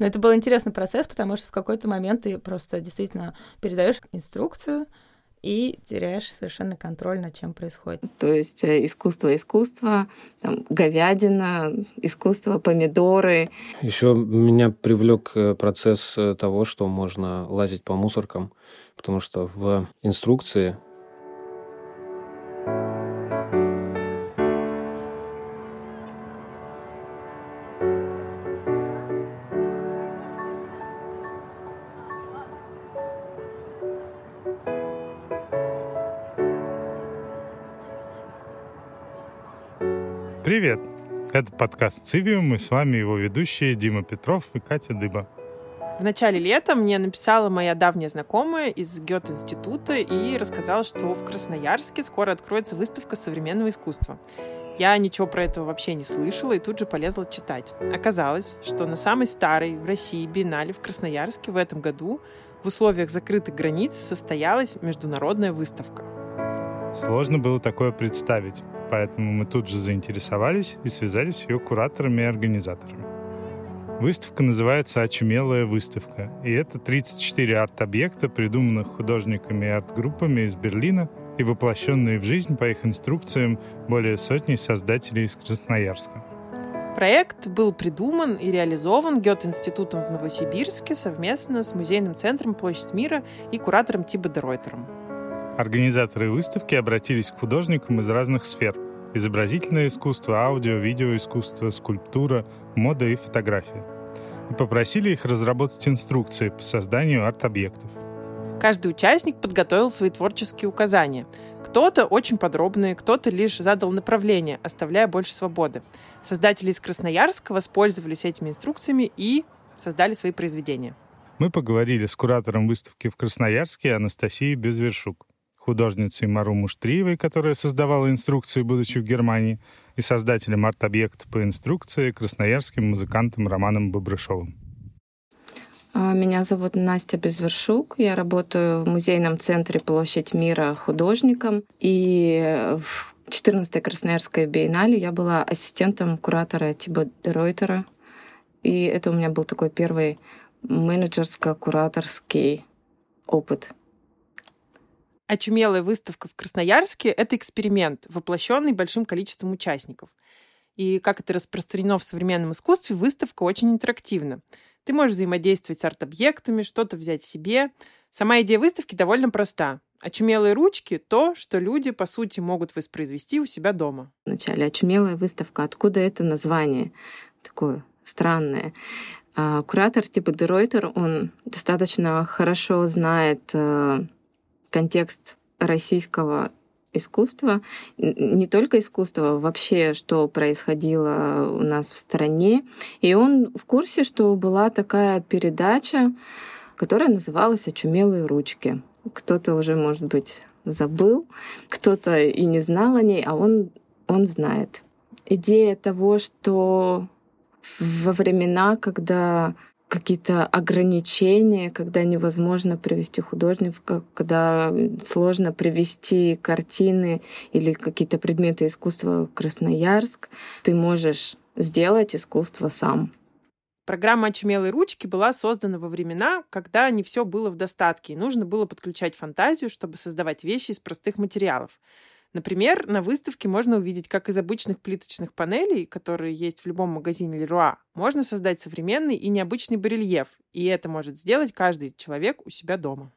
Но это был интересный процесс, потому что в какой-то момент ты просто действительно передаешь инструкцию и теряешь совершенно контроль над чем происходит. То есть искусство, там, говядина, искусство, помидоры. Еще меня привлек процесс того, что можно лазить по мусоркам, потому что в инструкции... Привет! Это подкаст «Цивиум», и с вами его ведущие Дима Петров и Катя Дыба. В начале лета мне написала моя давняя знакомая из Гёте-института и рассказала, что в Красноярске скоро откроется выставка современного искусства. Я ничего про это вообще не слышала и тут же полезла читать. Оказалось, что на самой старой в России биеннале в Красноярске в этом году в условиях закрытых границ состоялась международная выставка. Сложно было такое представить. Поэтому мы тут же заинтересовались и связались с ее кураторами и организаторами. Выставка называется «Очумелая выставка», и это 34 арт-объекта, придуманных художниками и арт-группами из Берлина и воплощенные в жизнь по их инструкциям более сотни создателей из Красноярска. Проект был придуман и реализован Гёте-институтом в Новосибирске совместно с музейным центром «Площадь мира» и куратором Тибо Деройтером. Организаторы выставки обратились к художникам из разных сфер – изобразительное искусство, аудио, видеоискусство, скульптура, мода и фотография. И попросили их разработать инструкции по созданию арт-объектов. Каждый участник подготовил свои творческие указания. Кто-то очень подробные, кто-то лишь задал направление, оставляя больше свободы. Создатели из Красноярска воспользовались этими инструкциями и создали свои произведения. Мы поговорили с куратором выставки в Красноярске Анастасией Безвершук, художницей Мару Муштриевой, которая создавала инструкции, будучи в Германии, и создателем арт-объекта по инструкции красноярским музыкантом Романом Бобрышовым. Меня зовут Настя Безвершук. Я работаю в музейном центре «Площадь мира» художником. И в 14-й Красноярской биеннале я была ассистентом куратора Тибо Деройтера. И это у меня был такой первый менеджерско-кураторский опыт. «Очумелая выставка в Красноярске» — это эксперимент, воплощенный большим количеством участников. И как это распространено в современном искусстве, выставка очень интерактивна. Ты можешь взаимодействовать с арт-объектами, что-то взять себе. Сама идея выставки довольно проста. «Очумелые ручки» — то, что люди, по сути, могут воспроизвести у себя дома. Вначале «Очумелая выставка». Откуда это название? Такое странное. Куратор Тибо Деройтер, он достаточно хорошо знает контекст российского искусства, не только искусства, вообще, что происходило у нас в стране. И он в курсе, что была такая передача, которая называлась «Очумелые ручки». Кто-то уже, может быть, забыл, кто-то и не знал о ней, а он знает. Идея того, что во времена, когда какие-то ограничения, когда невозможно привести художника, когда сложно привести картины или какие-то предметы искусства в Красноярск, ты можешь сделать искусство сам. Программа «Очумелые ручки» была создана во времена, когда не все было в достатке, и нужно было подключать фантазию, чтобы создавать вещи из простых материалов. Например, на выставке можно увидеть, как из обычных плиточных панелей, которые есть в любом магазине Леруа, можно создать современный и необычный барельеф. И это может сделать каждый человек у себя дома.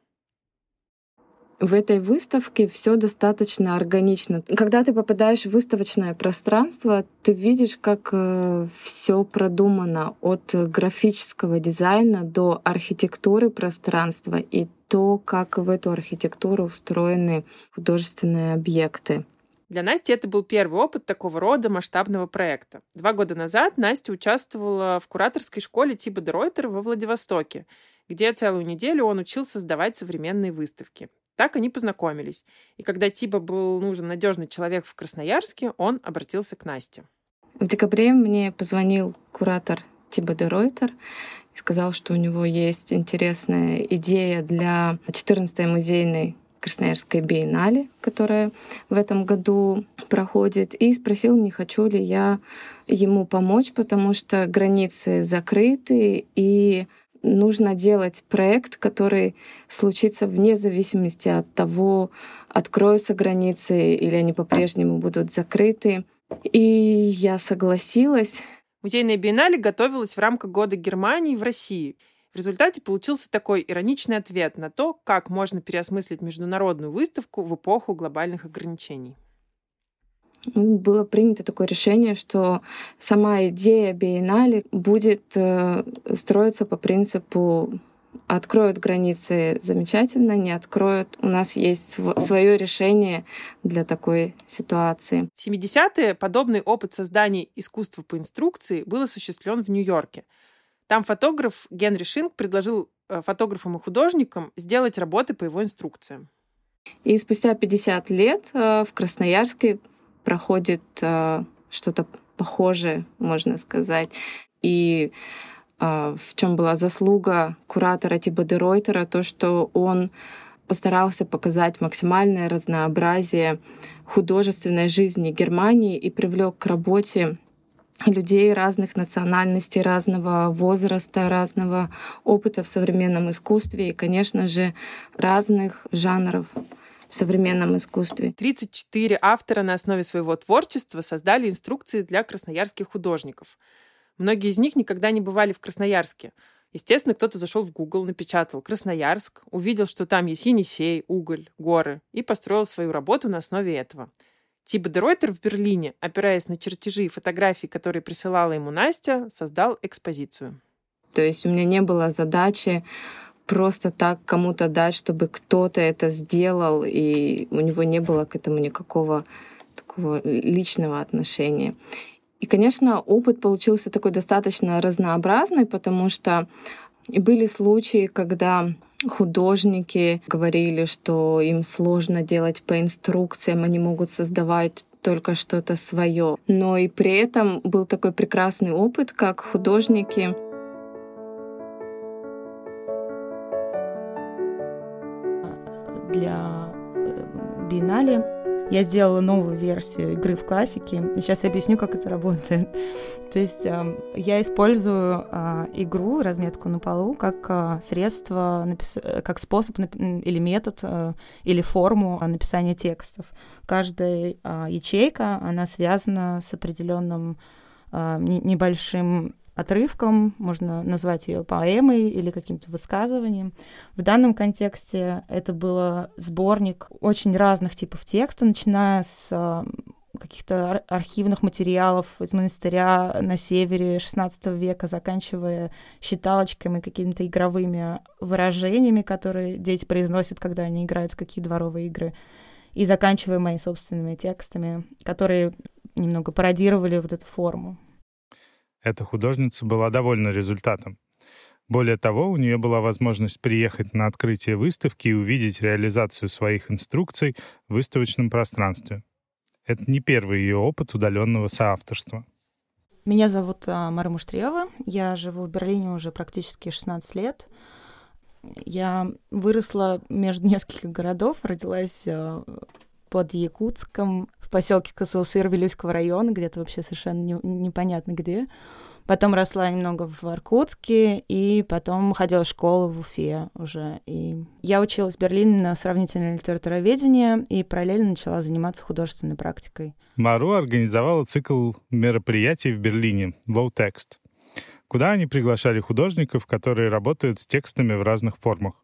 В этой выставке все достаточно органично. Когда ты попадаешь в выставочное пространство, ты видишь, как все продумано от графического дизайна до архитектуры пространства и то, как в эту архитектуру встроены художественные объекты. Для Насти это был первый опыт такого рода масштабного проекта. 2 года назад Настя участвовала в кураторской школе Тибо Деройтера во Владивостоке, где целую неделю он учил создавать современные выставки. Так они познакомились. И когда Тибо был нужен надежный человек в Красноярске, он обратился к Насте. В декабре мне позвонил куратор Тибо Деройтер и сказал, что у него есть интересная идея для 14-й музейной Красноярской биеннале, которая в этом году проходит, и спросил, не хочу ли я ему помочь, потому что границы закрыты, и нужно делать проект, который случится вне зависимости от того, откроются границы или они по-прежнему будут закрыты. И я согласилась. Музейная биеннале готовилась в рамках года Германии в России. В результате получился такой ироничный ответ на то, как можно переосмыслить международную выставку в эпоху глобальных ограничений. Было принято такое решение, что сама идея биеннале будет строиться по принципу «откроют границы — замечательно, не откроют — у нас есть свое решение для такой ситуации». В 70-е подобный опыт создания искусства по инструкции был осуществлен в Нью-Йорке. Там фотограф Генри Шинк предложил фотографам и художникам сделать работы по его инструкциям. И спустя 50 лет в Красноярске проходит что-то похожее, можно сказать. И в чем была заслуга куратора Тибо Деройтера, то, что он постарался показать максимальное разнообразие художественной жизни Германии и привлек к работе людей разных национальностей, разного возраста, разного опыта в современном искусстве и, конечно же, разных жанров в современном искусстве. 34 автора на основе своего творчества создали инструкции для красноярских художников. Многие из них никогда не бывали в Красноярске. Естественно, кто-то зашел в Google, напечатал «Красноярск», увидел, что там есть Енисей, уголь, горы, и построил свою работу на основе этого. Тибо Деройтер в Берлине, опираясь на чертежи и фотографии, которые присылала ему Настя, создал экспозицию. То есть у меня не было задачи просто так кому-то дать, чтобы кто-то это сделал, и у него не было к этому никакого такого личного отношения. И, конечно, опыт получился такой достаточно разнообразный, потому что были случаи, когда художники говорили, что им сложно делать по инструкциям, они могут создавать только что-то свое. Но и при этом был такой прекрасный опыт, как художники для биеннале. Я сделала новую версию игры в классике. И сейчас я объясню, как это работает. То есть я использую игру, разметку на полу, как средство, как способ или метод, или форму написания текстов. Каждая ячейка, она связана с определенным небольшим отрывком, можно назвать ее поэмой или каким-то высказыванием. В данном контексте это был сборник очень разных типов текста, начиная с каких-то архивных материалов из монастыря на севере XVI века, заканчивая считалочками, какими-то игровыми выражениями, которые дети произносят, когда они играют в какие дворовые игры, и заканчивая моими собственными текстами, которые немного пародировали вот эту форму. Эта художница была довольна результатом. Более того, у нее была возможность приехать на открытие выставки и увидеть реализацию своих инструкций в выставочном пространстве. Это не первый ее опыт удаленного соавторства. Меня зовут Мара Муштриева. Я живу в Берлине уже практически 16 лет. Я выросла между нескольких городов, родилась под Якутском, в поселке Косылсыр Вилюйского района, где-то вообще совершенно непонятно где. Потом росла немного в Иркутске, и потом ходила в школу в Уфе уже. И я училась в Берлине на сравнительное литературоведение и параллельно начала заниматься художественной практикой. Мару организовала цикл мероприятий в Берлине «Low Text», куда они приглашали художников, которые работают с текстами в разных формах.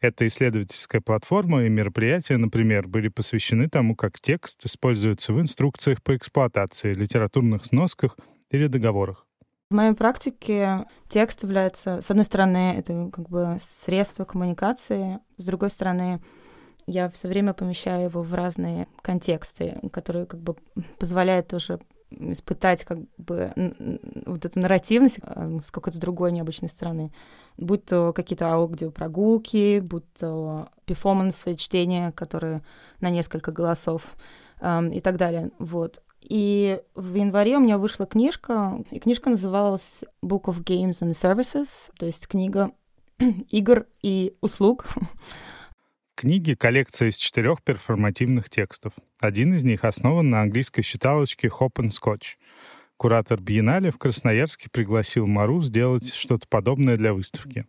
Эта исследовательская платформа и мероприятия, например, были посвящены тому, как текст используется в инструкциях по эксплуатации, литературных сносках или договорах. В моей практике текст является, с одной стороны, это как бы средство коммуникации, с другой стороны, я все время помещаю его в разные контексты, которые как бы позволяют уже испытать как бы вот эту нарративность с какой-то другой необычной стороны. Будь то какие-то аудиопрогулки, будь то перформансы, чтения, которые на несколько голосов и так далее. Вот. И в январе у меня вышла книжка, и книжка называлась «Book of Games and Services», то есть книга игр и услуг. книги — коллекция из 4 перформативных текстов. Один из них основан на английской считалочке «Hop and Scotch». Куратор биеннале в Красноярске пригласил Мару сделать что-то подобное для выставки.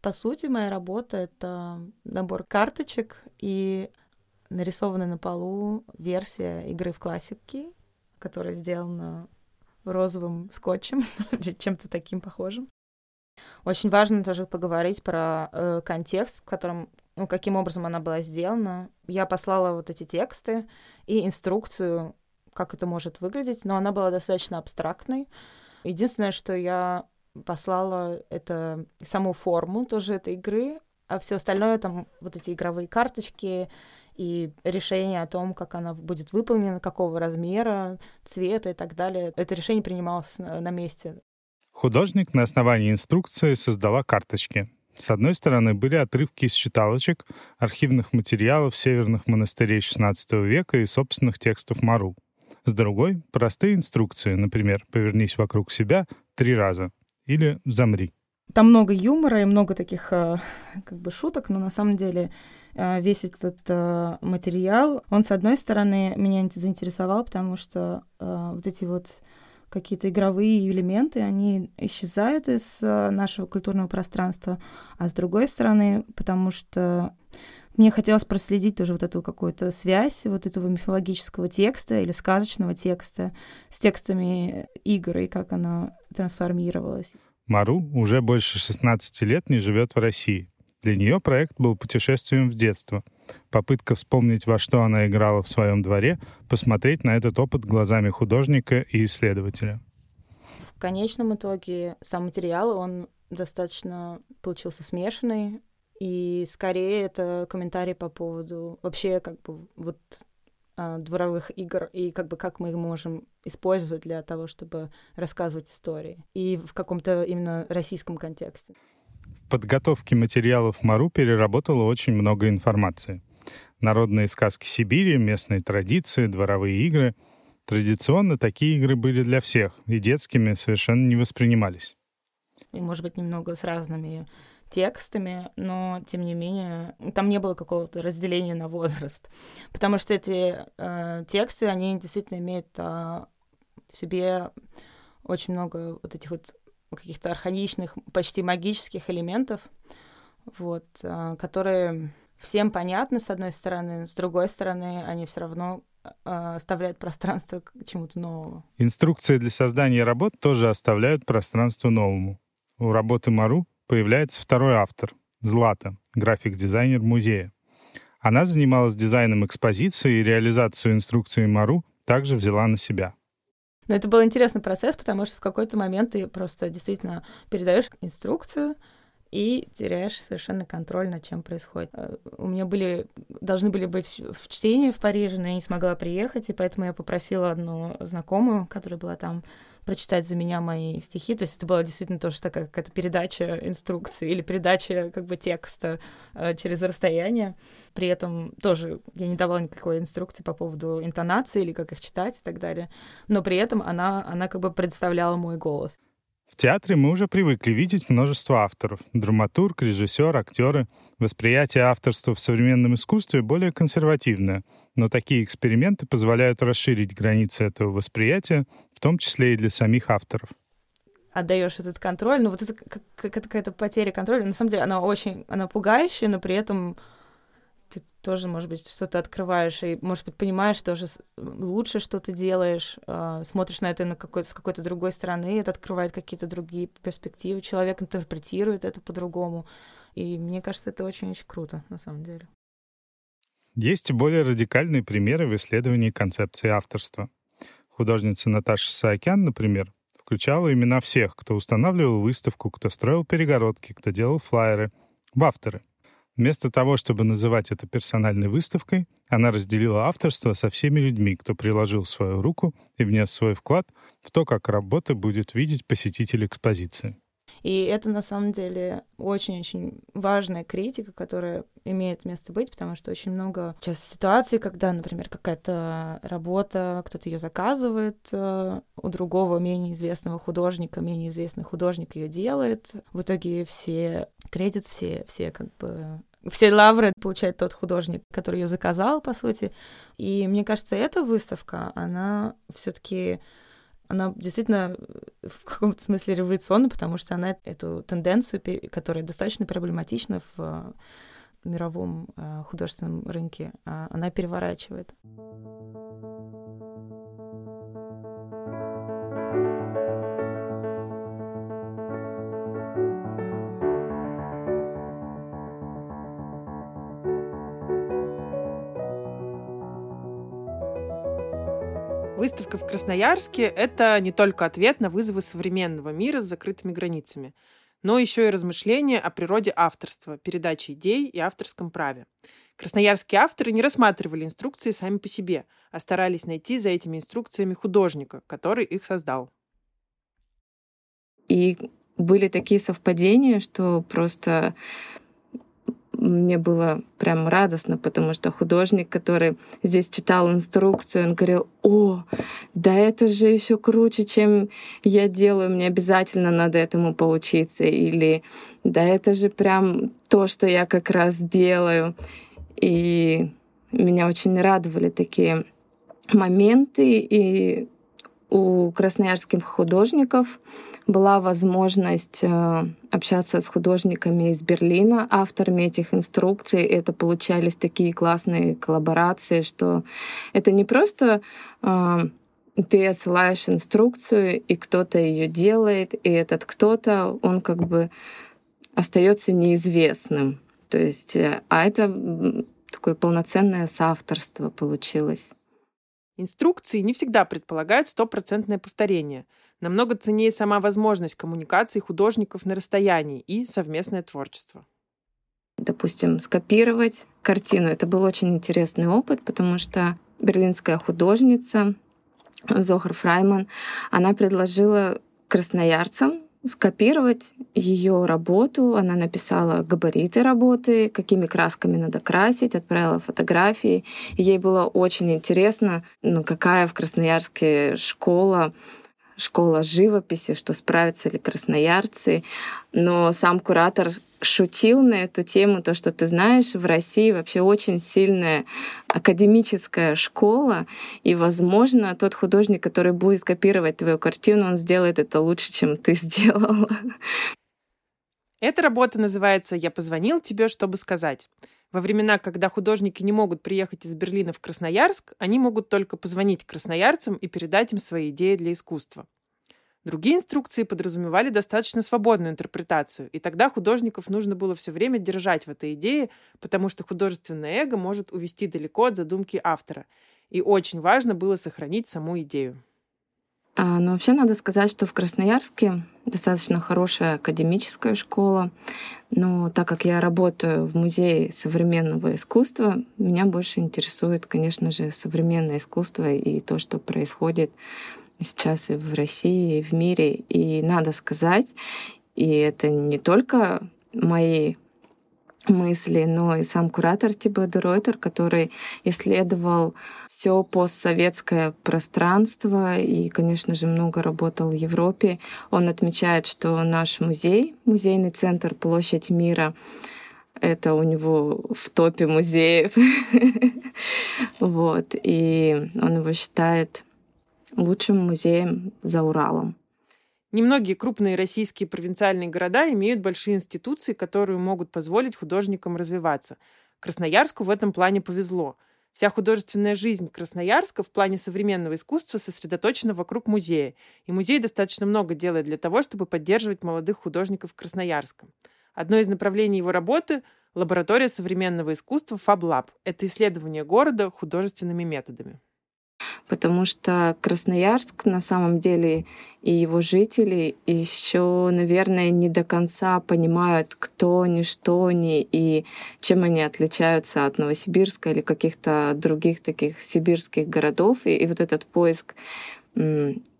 По сути, моя работа — это набор карточек и нарисованная на полу версия игры в классики, которая сделана розовым скотчем, чем-то таким похожим. Очень важно тоже поговорить про контекст, в котором, каким образом она была сделана. Я послала вот эти тексты и инструкцию, как это может выглядеть, но она была достаточно абстрактной. Единственное, что я послала, это саму форму тоже этой игры, а все остальное, там вот эти игровые карточки и решение о том, как она будет выполнена, какого размера, цвета и так далее. Это решение принималось на месте. Художник на основании инструкции создала карточки. С одной стороны, были отрывки из считалочек, архивных материалов северных монастырей XVI века и собственных текстов Мару. С другой — простые инструкции, например, «Повернись вокруг себя 3 раза» или «Замри». Там много юмора и много таких как бы шуток, но на самом деле весь этот материал, он, с одной стороны, меня заинтересовал, потому что вот эти вот какие-то игровые элементы, они исчезают из нашего культурного пространства, а с другой стороны, потому что мне хотелось проследить тоже вот эту какую-то связь вот этого мифологического текста или сказочного текста с текстами игр и как она трансформировалась. Мару уже больше 16 лет не живет в России. Для нее проект был путешествием в детство. Попытка вспомнить, во что она играла в своем дворе, посмотреть на этот опыт глазами художника и исследователя. В конечном итоге сам материал, он достаточно получился смешанный, и скорее это комментарий по поводу вообще как бы вот дворовых игр и как бы как мы их можем использовать для того, чтобы рассказывать истории, и в каком-то именно российском контексте. В подготовке материалов Мару переработала очень много информации. Народные сказки Сибири, местные традиции, дворовые игры. Традиционно такие игры были для всех, и детскими совершенно не воспринимались. И, может быть, немного с разными текстами, но, тем не менее, там не было какого-то разделения на возраст. Потому что эти тексты, они действительно имеют в себе очень много вот этих вот каких-то архаичных, почти магических элементов, вот, которые всем понятны, с одной стороны, с другой стороны, они все равно оставляют пространство к чему-то новому. Инструкции для создания работ тоже оставляют пространство новому. У работы Мару появляется второй автор — Злата, график-дизайнер музея. Она занималась дизайном экспозиции и реализацию инструкции Мару также взяла на себя. Но это был интересный процесс, потому что в какой-то момент ты просто действительно передаешь инструкцию и теряешь совершенно контроль над чем происходит. У меня должны были быть в чтении в Париже, но я не смогла приехать, и поэтому я попросила одну знакомую, которая была там, прочитать за меня мои стихи. То есть это была действительно тоже такая какая-то передача инструкции или передача как бы текста через расстояние. При этом тоже я не давала никакой инструкции по поводу интонации или как их читать и так далее. Но при этом она как бы представляла мой голос. В театре мы уже привыкли видеть множество авторов. Драматург, режиссер, актеры. Восприятие авторства в современном искусстве более консервативное. Но такие эксперименты позволяют расширить границы этого восприятия, в том числе и для самих авторов. Отдаешь этот контроль, но вот это какая-то потеря контроля, на самом деле она пугающая, но при этом ты тоже, может быть, что-то открываешь и, может быть, понимаешь тоже лучше, что ты делаешь, смотришь на это с какой-то другой стороны, это открывает какие-то другие перспективы, человек интерпретирует это по-другому. И мне кажется, это очень-очень круто, на самом деле. Есть и более радикальные примеры в исследовании концепции авторства. Художница Наташа Саакян, например, включала имена всех, кто устанавливал выставку, кто строил перегородки, кто делал флаеры, в авторы. Вместо того, чтобы называть это персональной выставкой, она разделила авторство со всеми людьми, кто приложил свою руку и внес свой вклад в то, как работа будет видеть посетитель экспозиции. И это, на самом деле, очень-очень важная критика, которая имеет место быть, потому что очень много сейчас ситуаций, когда, например, какая-то работа, кто-то ее заказывает, у другого менее известный художник ее делает. В итоге все кредит, все как бы Все лавры получает тот художник, который ее заказал, по сути. И мне кажется, эта выставка, она все-таки, она действительно в каком-то смысле революционна, потому что она эту тенденцию, которая достаточно проблематична в мировом художественном рынке, она переворачивает. Выставка в Красноярске – это не только ответ на вызовы современного мира с закрытыми границами, но еще и размышления о природе авторства, передаче идей и авторском праве. Красноярские авторы не рассматривали инструкции сами по себе, а старались найти за этими инструкциями художника, который их создал. И были такие совпадения, что просто мне было прям радостно, потому что художник, который здесь читал инструкцию, он говорил: «О, да это же еще круче, чем я делаю, мне обязательно надо этому поучиться», или «Да это же прям то, что я как раз делаю». И меня очень радовали такие моменты, и у красноярских художников была возможность общаться с художниками из Берлина, авторами этих инструкций. Это получались такие классные коллаборации, что это не просто ты отсылаешь инструкцию, и кто-то ее делает, и этот кто-то, он как бы остается неизвестным. То есть, а это такое полноценное соавторство получилось. Инструкции не всегда предполагают стопроцентное повторение. Намного ценнее сама возможность коммуникации художников на расстоянии и совместное творчество. Допустим, скопировать картину. Это был очень интересный опыт, потому что берлинская художница Зохар Фрайман, она предложила красноярцам скопировать ее работу. Она написала габариты работы, какими красками надо красить, отправила фотографии. Ей было очень интересно, какая в Красноярске школа живописи, что справятся ли красноярцы. Но сам куратор шутил на эту тему, то, что ты знаешь, в России вообще очень сильная академическая школа, и, возможно, тот художник, который будет копировать твою картину, он сделает это лучше, чем ты сделала. Эта работа называется «Я позвонил тебе, чтобы сказать». Во времена, когда художники не могут приехать из Берлина в Красноярск, они могут только позвонить красноярцам и передать им свои идеи для искусства. Другие инструкции подразумевали достаточно свободную интерпретацию, и тогда художников нужно было все время держать в этой идее, потому что художественное эго может увести далеко от задумки автора. И очень важно было сохранить саму идею. Но вообще надо сказать, что в Красноярске достаточно хорошая академическая школа, но так как я работаю в Музее современного искусства, меня больше интересует, конечно же, современное искусство и то, что происходит сейчас и в России, и в мире. И надо сказать, и это не только мои мысли, но и сам куратор Тибо Деройтер, который исследовал все постсоветское пространство и, конечно же, много работал в Европе. Он отмечает, что наш музей, музейный центр «Площадь мира», это у него в топе музеев. И он его считает лучшим музеем за Уралом. Немногие крупные российские провинциальные города имеют большие институции, которые могут позволить художникам развиваться. Красноярску в этом плане повезло. Вся художественная жизнь Красноярска в плане современного искусства сосредоточена вокруг музея, и музей достаточно много делает для того, чтобы поддерживать молодых художников Красноярска. Одно из направлений его работы – лаборатория современного искусства FabLab. Это исследование города художественными методами. Потому что Красноярск на самом деле и его жители еще, наверное, не до конца понимают, кто они, что они и чем они отличаются от Новосибирска или каких-то других таких сибирских городов. И вот этот поиск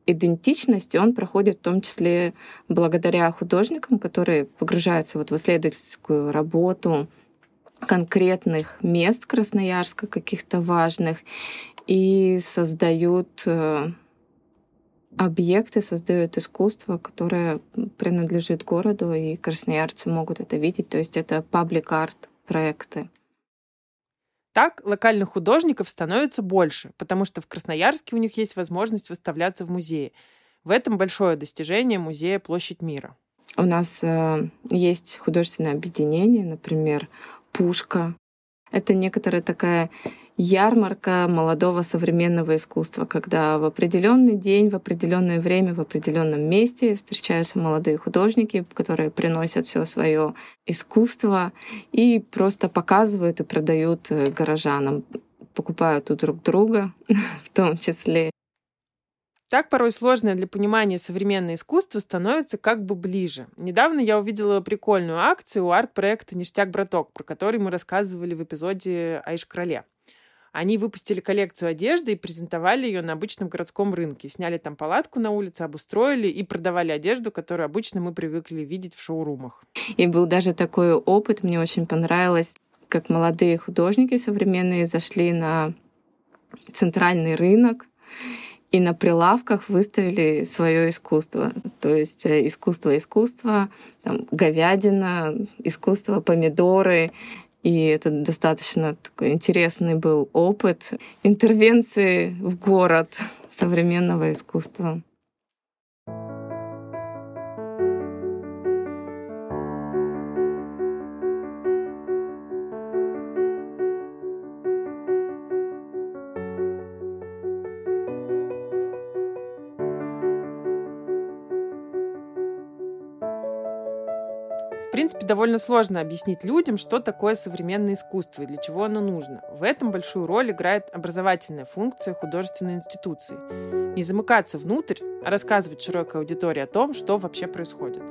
идентичности, он проходит в том числе благодаря художникам, которые погружаются в исследовательскую работу конкретных мест Красноярска, каких-то важных, и создают объекты, создают искусство, которое принадлежит городу, и красноярцы могут это видеть. То есть это паблик-арт проекты. Так локальных художников становится больше, потому что в Красноярске у них есть возможность выставляться в музее. В этом большое достижение музея «Площадь мира». У нас есть художественное объединение, например, «Пушка». Это некоторая такая ярмарка молодого современного искусства, когда в определенный день, в определенное время, в определенном месте встречаются молодые художники, которые приносят все свое искусство и просто показывают и продают горожанам, покупают у друг друга в том числе. Так порой сложное для понимания современное искусство становится как бы ближе. Недавно я увидела прикольную акцию у арт-проекта «Ништяк-браток», про который мы рассказывали в эпизоде «Айш-кроле». Они выпустили коллекцию одежды и презентовали ее на обычном городском рынке. Сняли там палатку на улице, обустроили и продавали одежду, которую обычно мы привыкли видеть в шоурумах. И был даже такой опыт, мне очень понравилось, как молодые художники современные зашли на центральный рынок и на прилавках выставили свое искусство. То есть искусство, там, говядина, искусство, помидоры. И это достаточно такой интересный был опыт интервенции в город современного искусства. В принципе, довольно сложно объяснить людям, что такое современное искусство и для чего оно нужно. В этом большую роль играет образовательная функция художественной институции. Не замыкаться внутрь, а рассказывать широкой аудитории о том, что вообще происходит.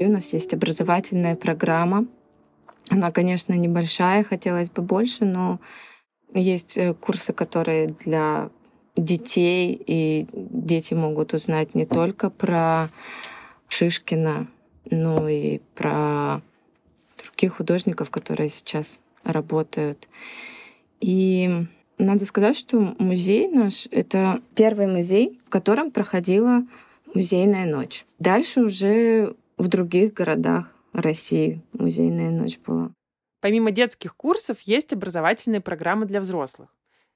И у нас есть образовательная программа. Она, конечно, небольшая, хотелось бы больше, но есть курсы, которые для детей, и дети могут узнать не только про Шишкина, но и про других художников, которые сейчас работают. И надо сказать, что музей наш — это первый музей, в котором проходила музейная ночь. Дальше уже в других городах России музейная ночь была. Помимо детских курсов есть образовательные программы для взрослых.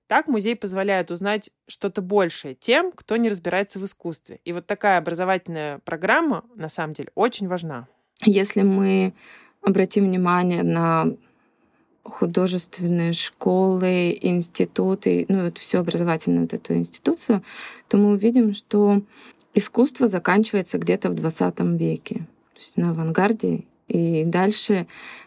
Так музей позволяет узнать что-то большее тем, кто не разбирается в искусстве. И вот такая образовательная программа, на самом деле, очень важна. Если мы обратим внимание на художественные школы, институты, вот всю образовательную вот эту институцию, то мы увидим, что искусство заканчивается где-то в 20 веке, то есть на авангарде. И дальше,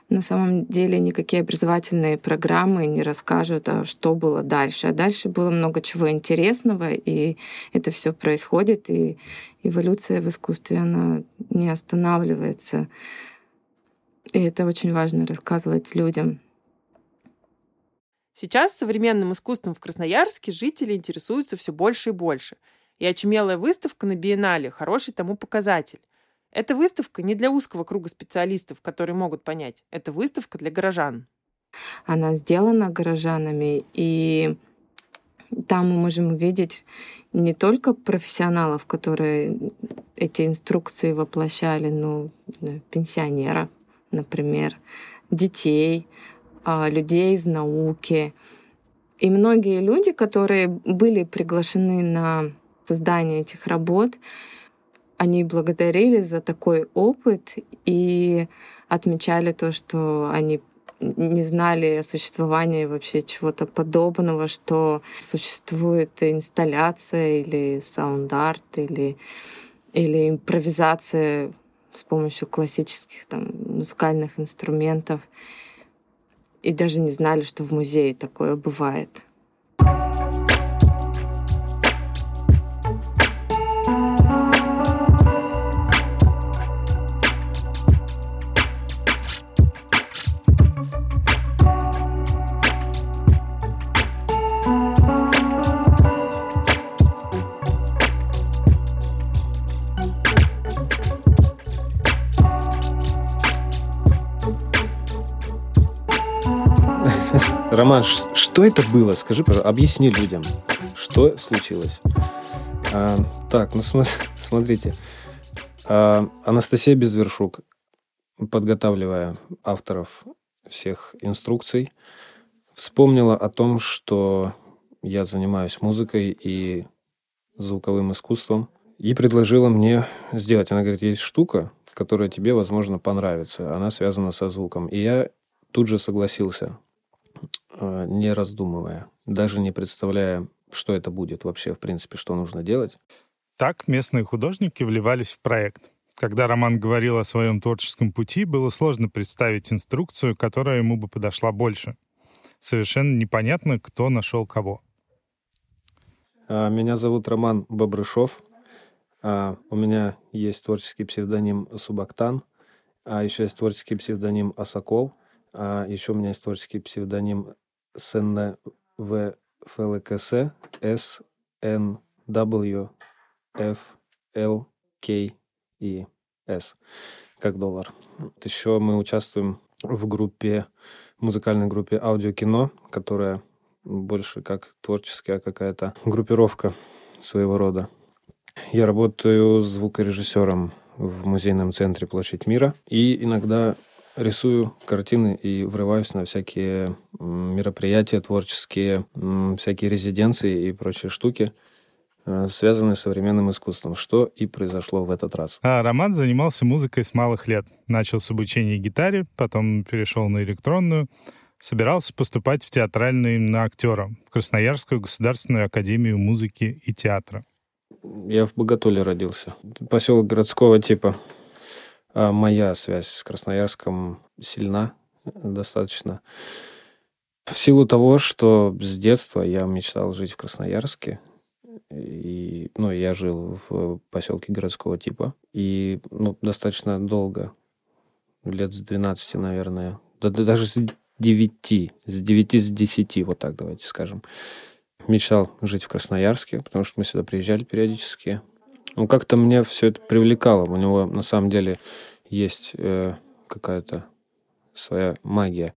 на самом деле, никакие образовательные программы не расскажут, что было дальше. А дальше было много чего интересного, и это все происходит, и эволюция в искусстве, она не останавливается. И это очень важно рассказывать людям. Сейчас современным искусством в Красноярске жители интересуются все больше и больше. И очумелая выставка на биеннале – хороший тому показатель. Эта выставка не для узкого круга специалистов, которые могут понять. Это выставка для горожан. Она сделана горожанами, и там мы можем увидеть не только профессионалов, которые эти инструкции воплощали, пенсионера, например, детей, людей из науки. И многие люди, которые были приглашены на создание этих работ, они благодарили за такой опыт и отмечали то, что они не знали о существовании вообще чего-то подобного, что существует инсталляция или саунд-арт, или импровизация с помощью классических музыкальных инструментов. И даже не знали, что в музее такое бывает. Роман, что это было? Скажи, пожалуйста, объясни людям, что случилось. Смотрите. Анастасия Безвершук подготавливая авторов всех инструкций, вспомнила о том, что я занимаюсь музыкой и звуковым искусством, и предложила мне сделать. Она говорит, есть штука, которая тебе, возможно, понравится. Она связана со звуком. И я тут же согласился, не раздумывая, даже не представляя, что это будет вообще, в принципе, что нужно делать. Так местные художники вливались в проект. Когда Роман говорил о своем творческом пути, было сложно представить инструкцию, которая ему бы подошла больше. Совершенно непонятно, кто нашел кого. Меня зовут Роман Бобрышов. У меня есть творческий псевдоним Субактан, а еще есть творческий псевдоним Осокол, а еще у меня есть творческий псевдоним SNWFLKS, как доллар. Еще мы участвуем в группе, музыкальной группе «Аудиокино», которая больше как творческая какая-то группировка своего рода. Я работаю звукорежиссером в музейном центре «Площадь мира» и иногда рисую картины и врываюсь на всякие мероприятия творческие, всякие резиденции и прочие штуки, связанные с современным искусством, что и произошло в этот раз. Роман занимался музыкой с малых лет. Начал с обучения гитаре, потом перешел на электронную. Собирался поступать в театральный на актера в Красноярскую государственную академию музыки и театра. Я в Боготуле родился. Поселок городского типа. А моя связь с Красноярском сильна достаточно. В силу того, что с детства я мечтал жить в Красноярске. И, я жил в поселке городского типа. И достаточно долго, лет с 12, наверное. Даже с 9. С 10, вот так давайте скажем. Мечтал жить в Красноярске, потому что мы сюда приезжали периодически. Как-то мне все это привлекало. У него на самом деле есть какая-то своя магия.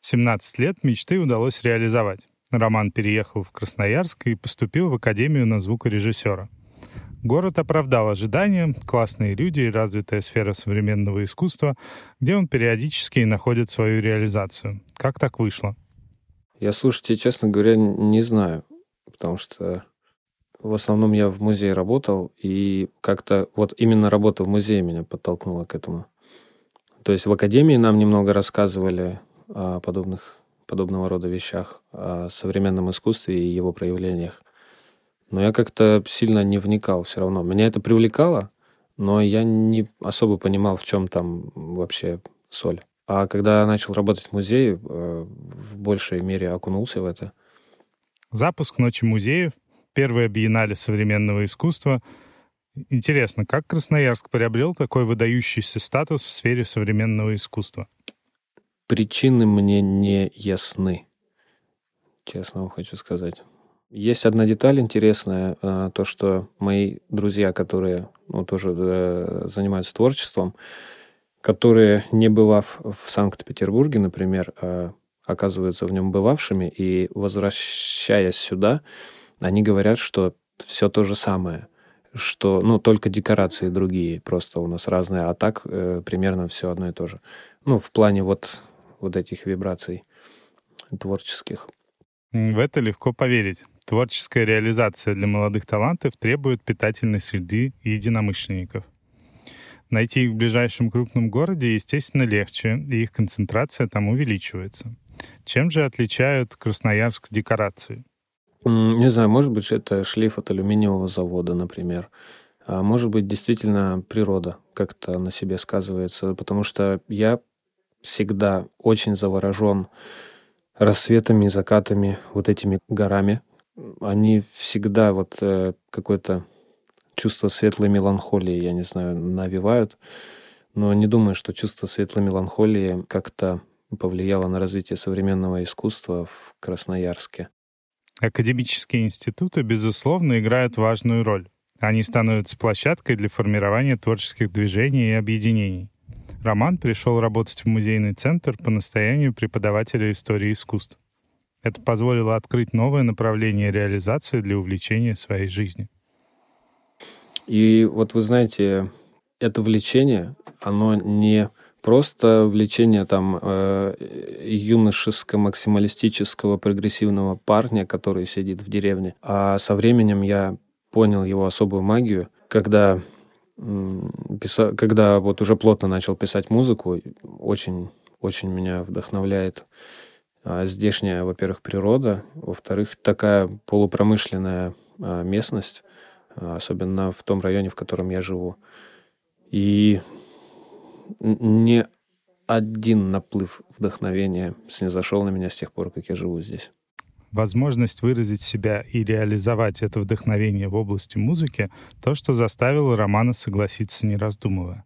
В 17 лет мечты удалось реализовать. Роман переехал в Красноярск и поступил в академию на звукорежиссера. Город оправдал ожидания, классные люди и развитая сфера современного искусства, где он периодически находит свою реализацию. Как так вышло? Я, слушайте, честно говоря, не знаю, потому что в основном я в музее работал, и как-то вот именно работа в музее меня подтолкнула к этому. То есть в академии нам немного рассказывали о подобного рода вещах, о современном искусстве и его проявлениях. Но я как-то сильно не вникал все равно. Меня это привлекало, но я не особо понимал, в чем там вообще соль. А когда я начал работать в музее, в большей мере окунулся в это. Запуск «Ночи музеев», первая биеннале современного искусства. Интересно, как Красноярск приобрел такой выдающийся статус в сфере современного искусства? Причины мне не ясны, честно вам хочу сказать. Есть одна деталь интересная, то, что мои друзья, которые тоже занимаются творчеством, которые, не бывав в Санкт-Петербурге, например, оказываются в нем бывавшими, и, возвращаясь сюда, они говорят, что все то же самое, что, только декорации другие, просто у нас разные, а так примерно все одно и то же. В плане вот этих вибраций творческих. В это легко поверить. Творческая реализация для молодых талантов требует питательной среды единомышленников. Найти их в ближайшем крупном городе, естественно, легче, и их концентрация там увеличивается. Чем же отличают Красноярск декорации? Не знаю, может быть, это шлейф от алюминиевого завода, например. А может быть, действительно, природа как-то на себе сказывается, потому что я всегда очень заворожен рассветами, закатами, вот этими горами. Они всегда какой-то... чувство светлой меланхолии, я не знаю, навевают, но не думаю, что чувство светлой меланхолии как-то повлияло на развитие современного искусства в Красноярске. Академические институты, безусловно, играют важную роль. Они становятся площадкой для формирования творческих движений и объединений. Роман пришел работать в музейный центр по настоянию преподавателя истории искусств. Это позволило открыть новое направление реализации для увлечения своей жизни. И вы знаете, это влечение, оно не просто влечение там юношеско-максималистического прогрессивного парня, который сидит в деревне. А со временем я понял его особую магию, когда вот уже плотно начал писать музыку, очень меня вдохновляет здешняя, во-первых, природа, во-вторых, такая полупромышленная местность, особенно в том районе, в котором я живу. И ни один наплыв вдохновения снизошел на меня с тех пор, как я живу здесь. Возможность выразить себя и реализовать это вдохновение в области музыки — то, что заставило Романа согласиться, не раздумывая.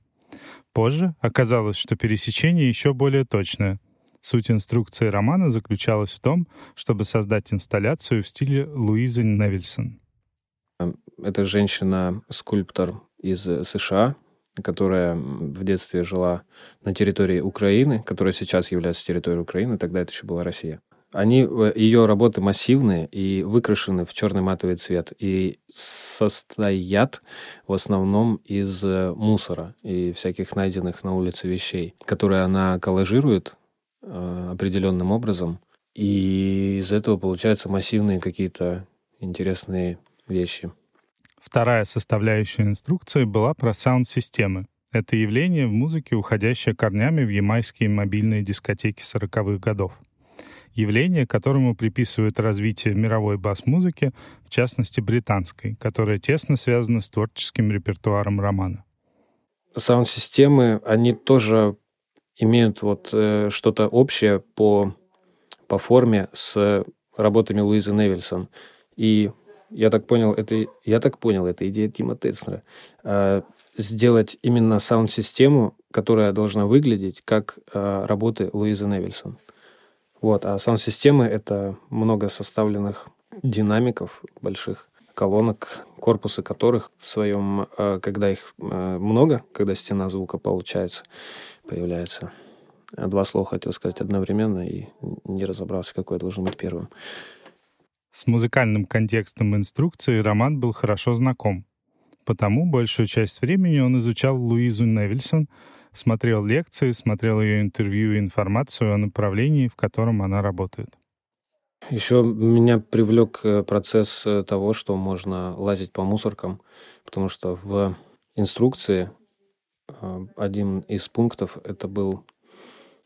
Позже оказалось, что пересечение еще более точное. Суть инструкции Романа заключалась в том, чтобы создать инсталляцию в стиле Луизы Невельсон. Это женщина-скульптор из США, которая в детстве жила на территории Украины, которая сейчас является территорией Украины, тогда это еще была Россия. Ее работы массивные и выкрашены в черный матовый цвет, и состоят в основном из мусора и всяких найденных на улице вещей, которые она коллажирует определенным образом, и из этого получаются массивные какие-то интересные вещи. Вторая составляющая инструкции была про саунд-системы. Это явление в музыке, уходящее корнями в ямайские мобильные дискотеки 40-х годов. Явление, которому приписывают развитие мировой бас-музыки, в частности британской, которая тесно связана с творческим репертуаром Романа. Саунд-системы, они тоже имеют вот что-то общее по форме с работами Луизы Невельсон. И я так понял, это идея Тима Тетснера. Сделать именно саунд-систему, которая должна выглядеть как работы Луизы Невельсон. Вот, а саунд-системы — это много составленных динамиков, больших колонок, корпусы которых в своем, когда их много, когда стена звука появляется. Два слова хотел сказать одновременно и не разобрался, какой должен быть первым. С музыкальным контекстом инструкции Роман был хорошо знаком. Потому большую часть времени он изучал Луизу Невельсон, смотрел лекции, смотрел ее интервью и информацию о направлении, в котором она работает. Еще меня привлек процесс того, что можно лазить по мусоркам, потому что в инструкции один из пунктов — это был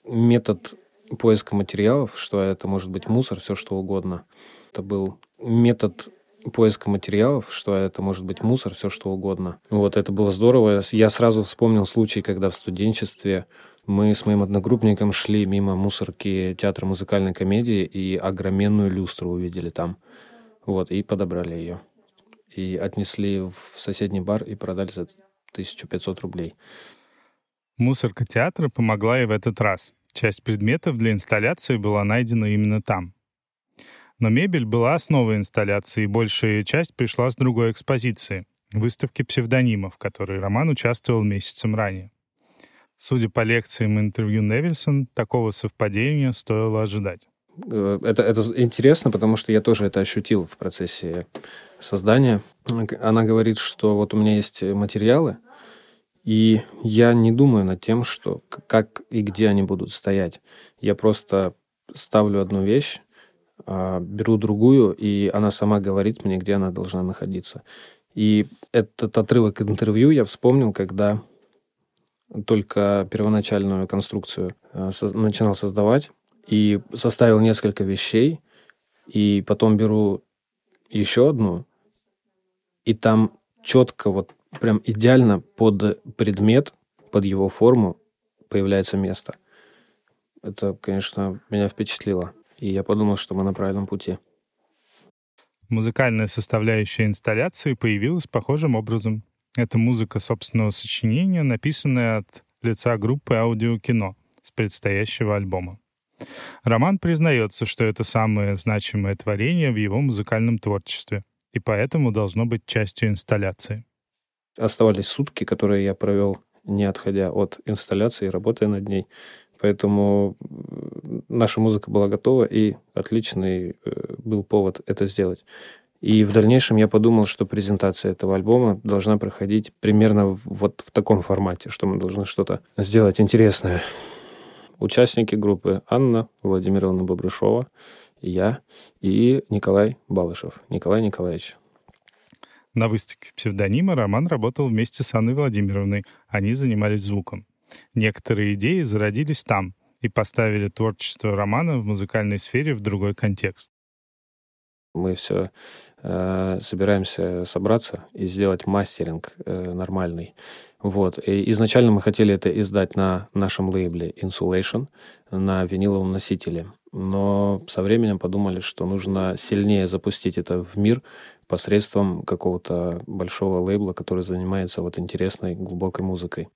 метод поиска материалов, что это может быть мусор, все что угодно. Вот, это было здорово. Я сразу вспомнил случай, когда в студенчестве мы с моим одногруппником шли мимо мусорки театра музыкальной комедии и огроменную люстру увидели там. Вот, и подобрали ее. И отнесли в соседний бар и продали за 1500 рублей. Мусорка театра помогла и в этот раз. Часть предметов для инсталляции была найдена именно там. Но мебель была основой инсталляции, и большая часть пришла с другой экспозиции — выставки псевдонимов, в которой Роман участвовал месяцем ранее. Судя по лекциям и интервью Невельсон, такого совпадения стоило ожидать. Это интересно, потому что я тоже это ощутил в процессе создания. Она говорит, что вот у меня есть материалы, и я не думаю над тем, что как и где они будут стоять. Я просто ставлю одну вещь, беру другую, и она сама говорит мне, где она должна находиться. И этот отрывок интервью я вспомнил, когда только первоначальную конструкцию начинал создавать, и составил несколько вещей, и потом беру еще одну, и там четко, вот прям идеально под предмет, под его форму появляется место. Это, конечно, меня впечатлило. И я подумал, что мы на правильном пути. Музыкальная составляющая инсталляции появилась похожим образом. Это музыка собственного сочинения, написанная от лица группы «Аудиокино» с предстоящего альбома. Роман признается, что это самое значимое творение в его музыкальном творчестве, и поэтому должно быть частью инсталляции. Оставались сутки, которые я провел, не отходя от инсталляции, работая над ней. Поэтому наша музыка была готова, и отличный был повод это сделать. И в дальнейшем я подумал, что презентация этого альбома должна проходить примерно вот в таком формате, что мы должны что-то сделать интересное. Участники группы: Анна Владимировна Бобрышова, я и Николай Балышев, Николай Николаевич. На выставке псевдонима Роман работал вместе с Анной Владимировной. Они занимались звуком. Некоторые идеи зародились там и поставили творчество Романа в музыкальной сфере в другой контекст. Мы все собираемся собраться и сделать мастеринг нормальный. Вот. И изначально мы хотели это издать на нашем лейбле Insulation, на виниловом носителе. Но со временем подумали, что нужно сильнее запустить это в мир посредством какого-то большого лейбла, который занимается вот интересной, глубокой музыкой.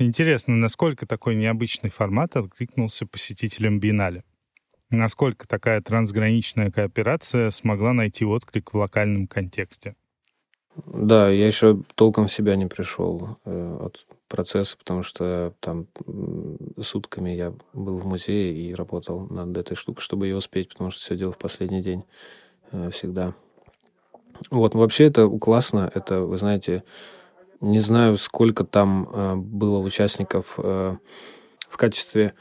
Интересно, насколько такой необычный формат откликнулся посетителям биеннале? Насколько такая трансграничная кооперация смогла найти отклик в локальном контексте? Да, я еще толком в себя не пришел от процесса, потому что там сутками я был в музее и работал над этой штукой, чтобы ее успеть, потому что все дело в последний день всегда. Вот, вообще это классно, это, вы знаете, не знаю, сколько там было участников в качестве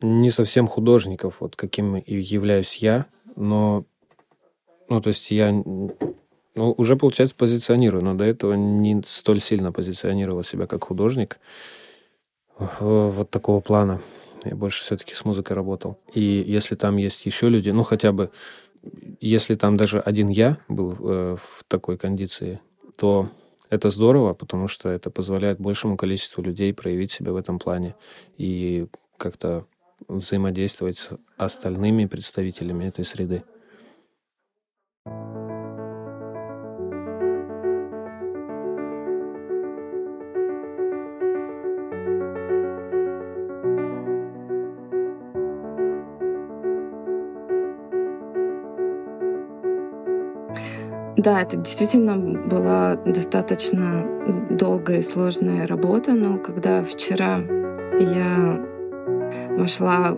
не совсем художников, вот каким и являюсь я, но, ну, то есть я уже, получается, позиционирую, но до этого не столь сильно позиционировал себя как художник вот такого плана. Я больше все-таки с музыкой работал. И если там есть еще люди, ну, хотя бы, если там даже один я был в такой кондиции, то это здорово, потому что это позволяет большему количеству людей проявить себя в этом плане и как-то взаимодействовать с остальными представителями этой среды. Да, это действительно была достаточно долгая и сложная работа, но когда вчера я вошла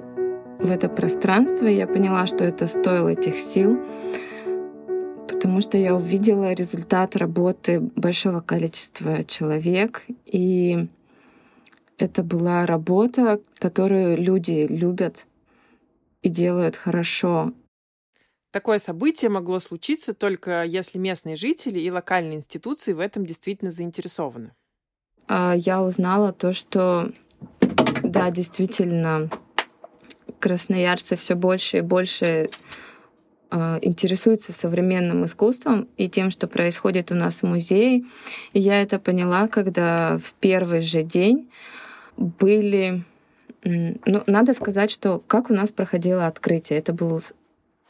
в это пространство, я поняла, что это стоило этих сил, потому что я увидела результат работы большого количества человек, и это была работа, которую люди любят и делают хорошо. Такое событие могло случиться только если местные жители и локальные институции в этом действительно заинтересованы. Я узнала то, что да, действительно, красноярцы все больше и больше интересуются современным искусством и тем, что происходит у нас в музее. И я это поняла, когда в первый же день были... Ну, надо сказать, что как у нас проходило открытие. Это был...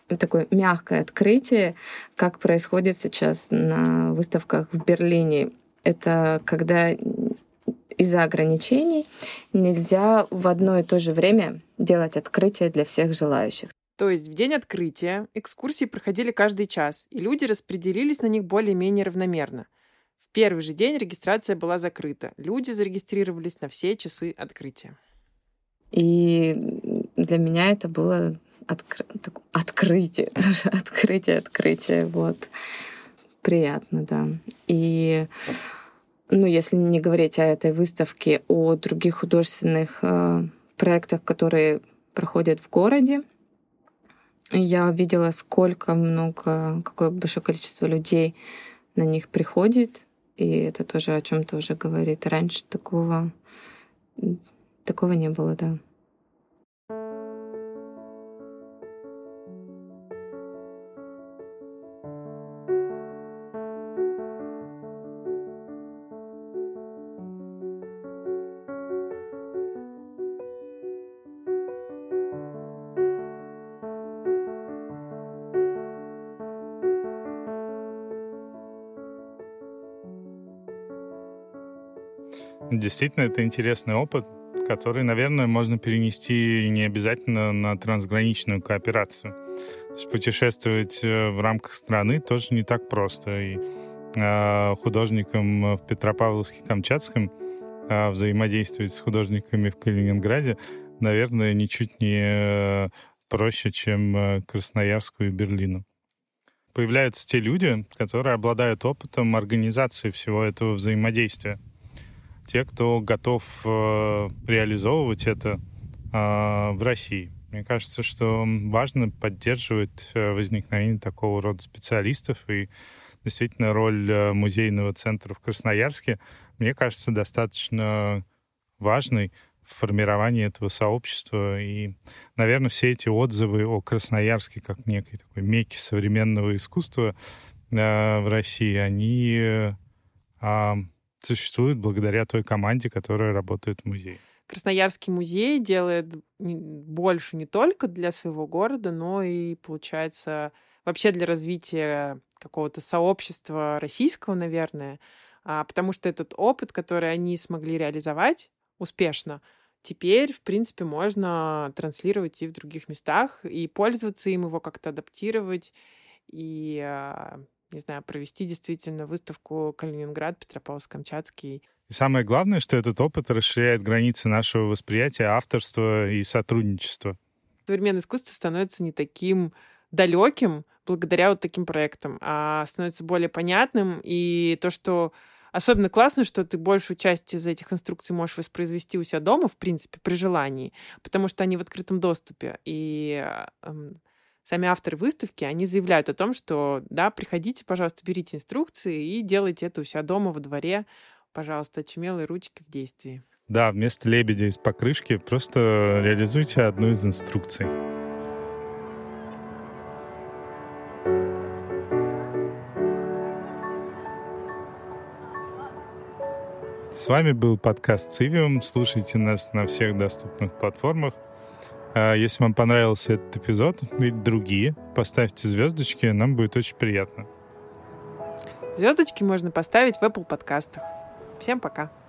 такое мягкое открытие, как происходит сейчас на выставках в Берлине. Это когда из-за ограничений нельзя в одно и то же время делать открытие для всех желающих. То есть в день открытия экскурсии проходили каждый час, и люди распределились на них более-менее равномерно. В первый же день регистрация была закрыта. Люди зарегистрировались на все часы открытия. И для меня это было... Открытие. Вот. Приятно, да. И, ну, если не говорить о этой выставке, о других художественных проектах, которые проходят в городе, я увидела, сколько много, какое большое количество людей на них приходит. И это тоже о чем-то уже говорит. Раньше такого не было, да. Действительно, это интересный опыт, который, наверное, можно перенести не обязательно на трансграничную кооперацию. Путешествовать в рамках страны тоже не так просто. И художникам в Петропавловске-Камчатском взаимодействовать с художниками в Калининграде, наверное, ничуть не проще, чем Красноярску и Берлину. появляются те люди, которые обладают опытом организации всего этого взаимодействия. Те, кто готов реализовывать это в России. Мне кажется, что важно поддерживать возникновение такого рода специалистов. И действительно роль музейного центра в Красноярске, мне кажется, достаточно важной в формировании этого сообщества. И, наверное, все эти отзывы о Красноярске как некой такой мекке современного искусства в России, они существуют благодаря той команде, которая работает в музее. Красноярский музей делает больше не только для своего города, но и, получается, вообще для развития какого-то сообщества российского, наверное, потому что этот опыт, который они смогли реализовать успешно, теперь, в принципе, можно транслировать и в других местах, и пользоваться им, его как-то адаптировать, и, не знаю, провести действительно выставку «Калининград, Петропавловск-Камчатский». И самое главное, что этот опыт расширяет границы нашего восприятия, авторства и сотрудничества. Современное искусство становится не таким далеким благодаря вот таким проектам, а становится более понятным. И то, что особенно классно, что ты большую часть из этих инструкций можешь воспроизвести у себя дома, в принципе, при желании, потому что они в открытом доступе. И сами авторы выставки, они заявляют о том, что да, приходите, пожалуйста, берите инструкции и делайте это у себя дома, во дворе, пожалуйста, очумелые ручки в действии. Да, вместо лебедя из покрышки просто реализуйте одну из инструкций. С вами был подкаст «Цивиум». Слушайте нас на всех доступных платформах. Если вам понравился этот эпизод или другие, поставьте звездочки, нам будет очень приятно. Звездочки можно поставить в Apple подкастах. Всем пока.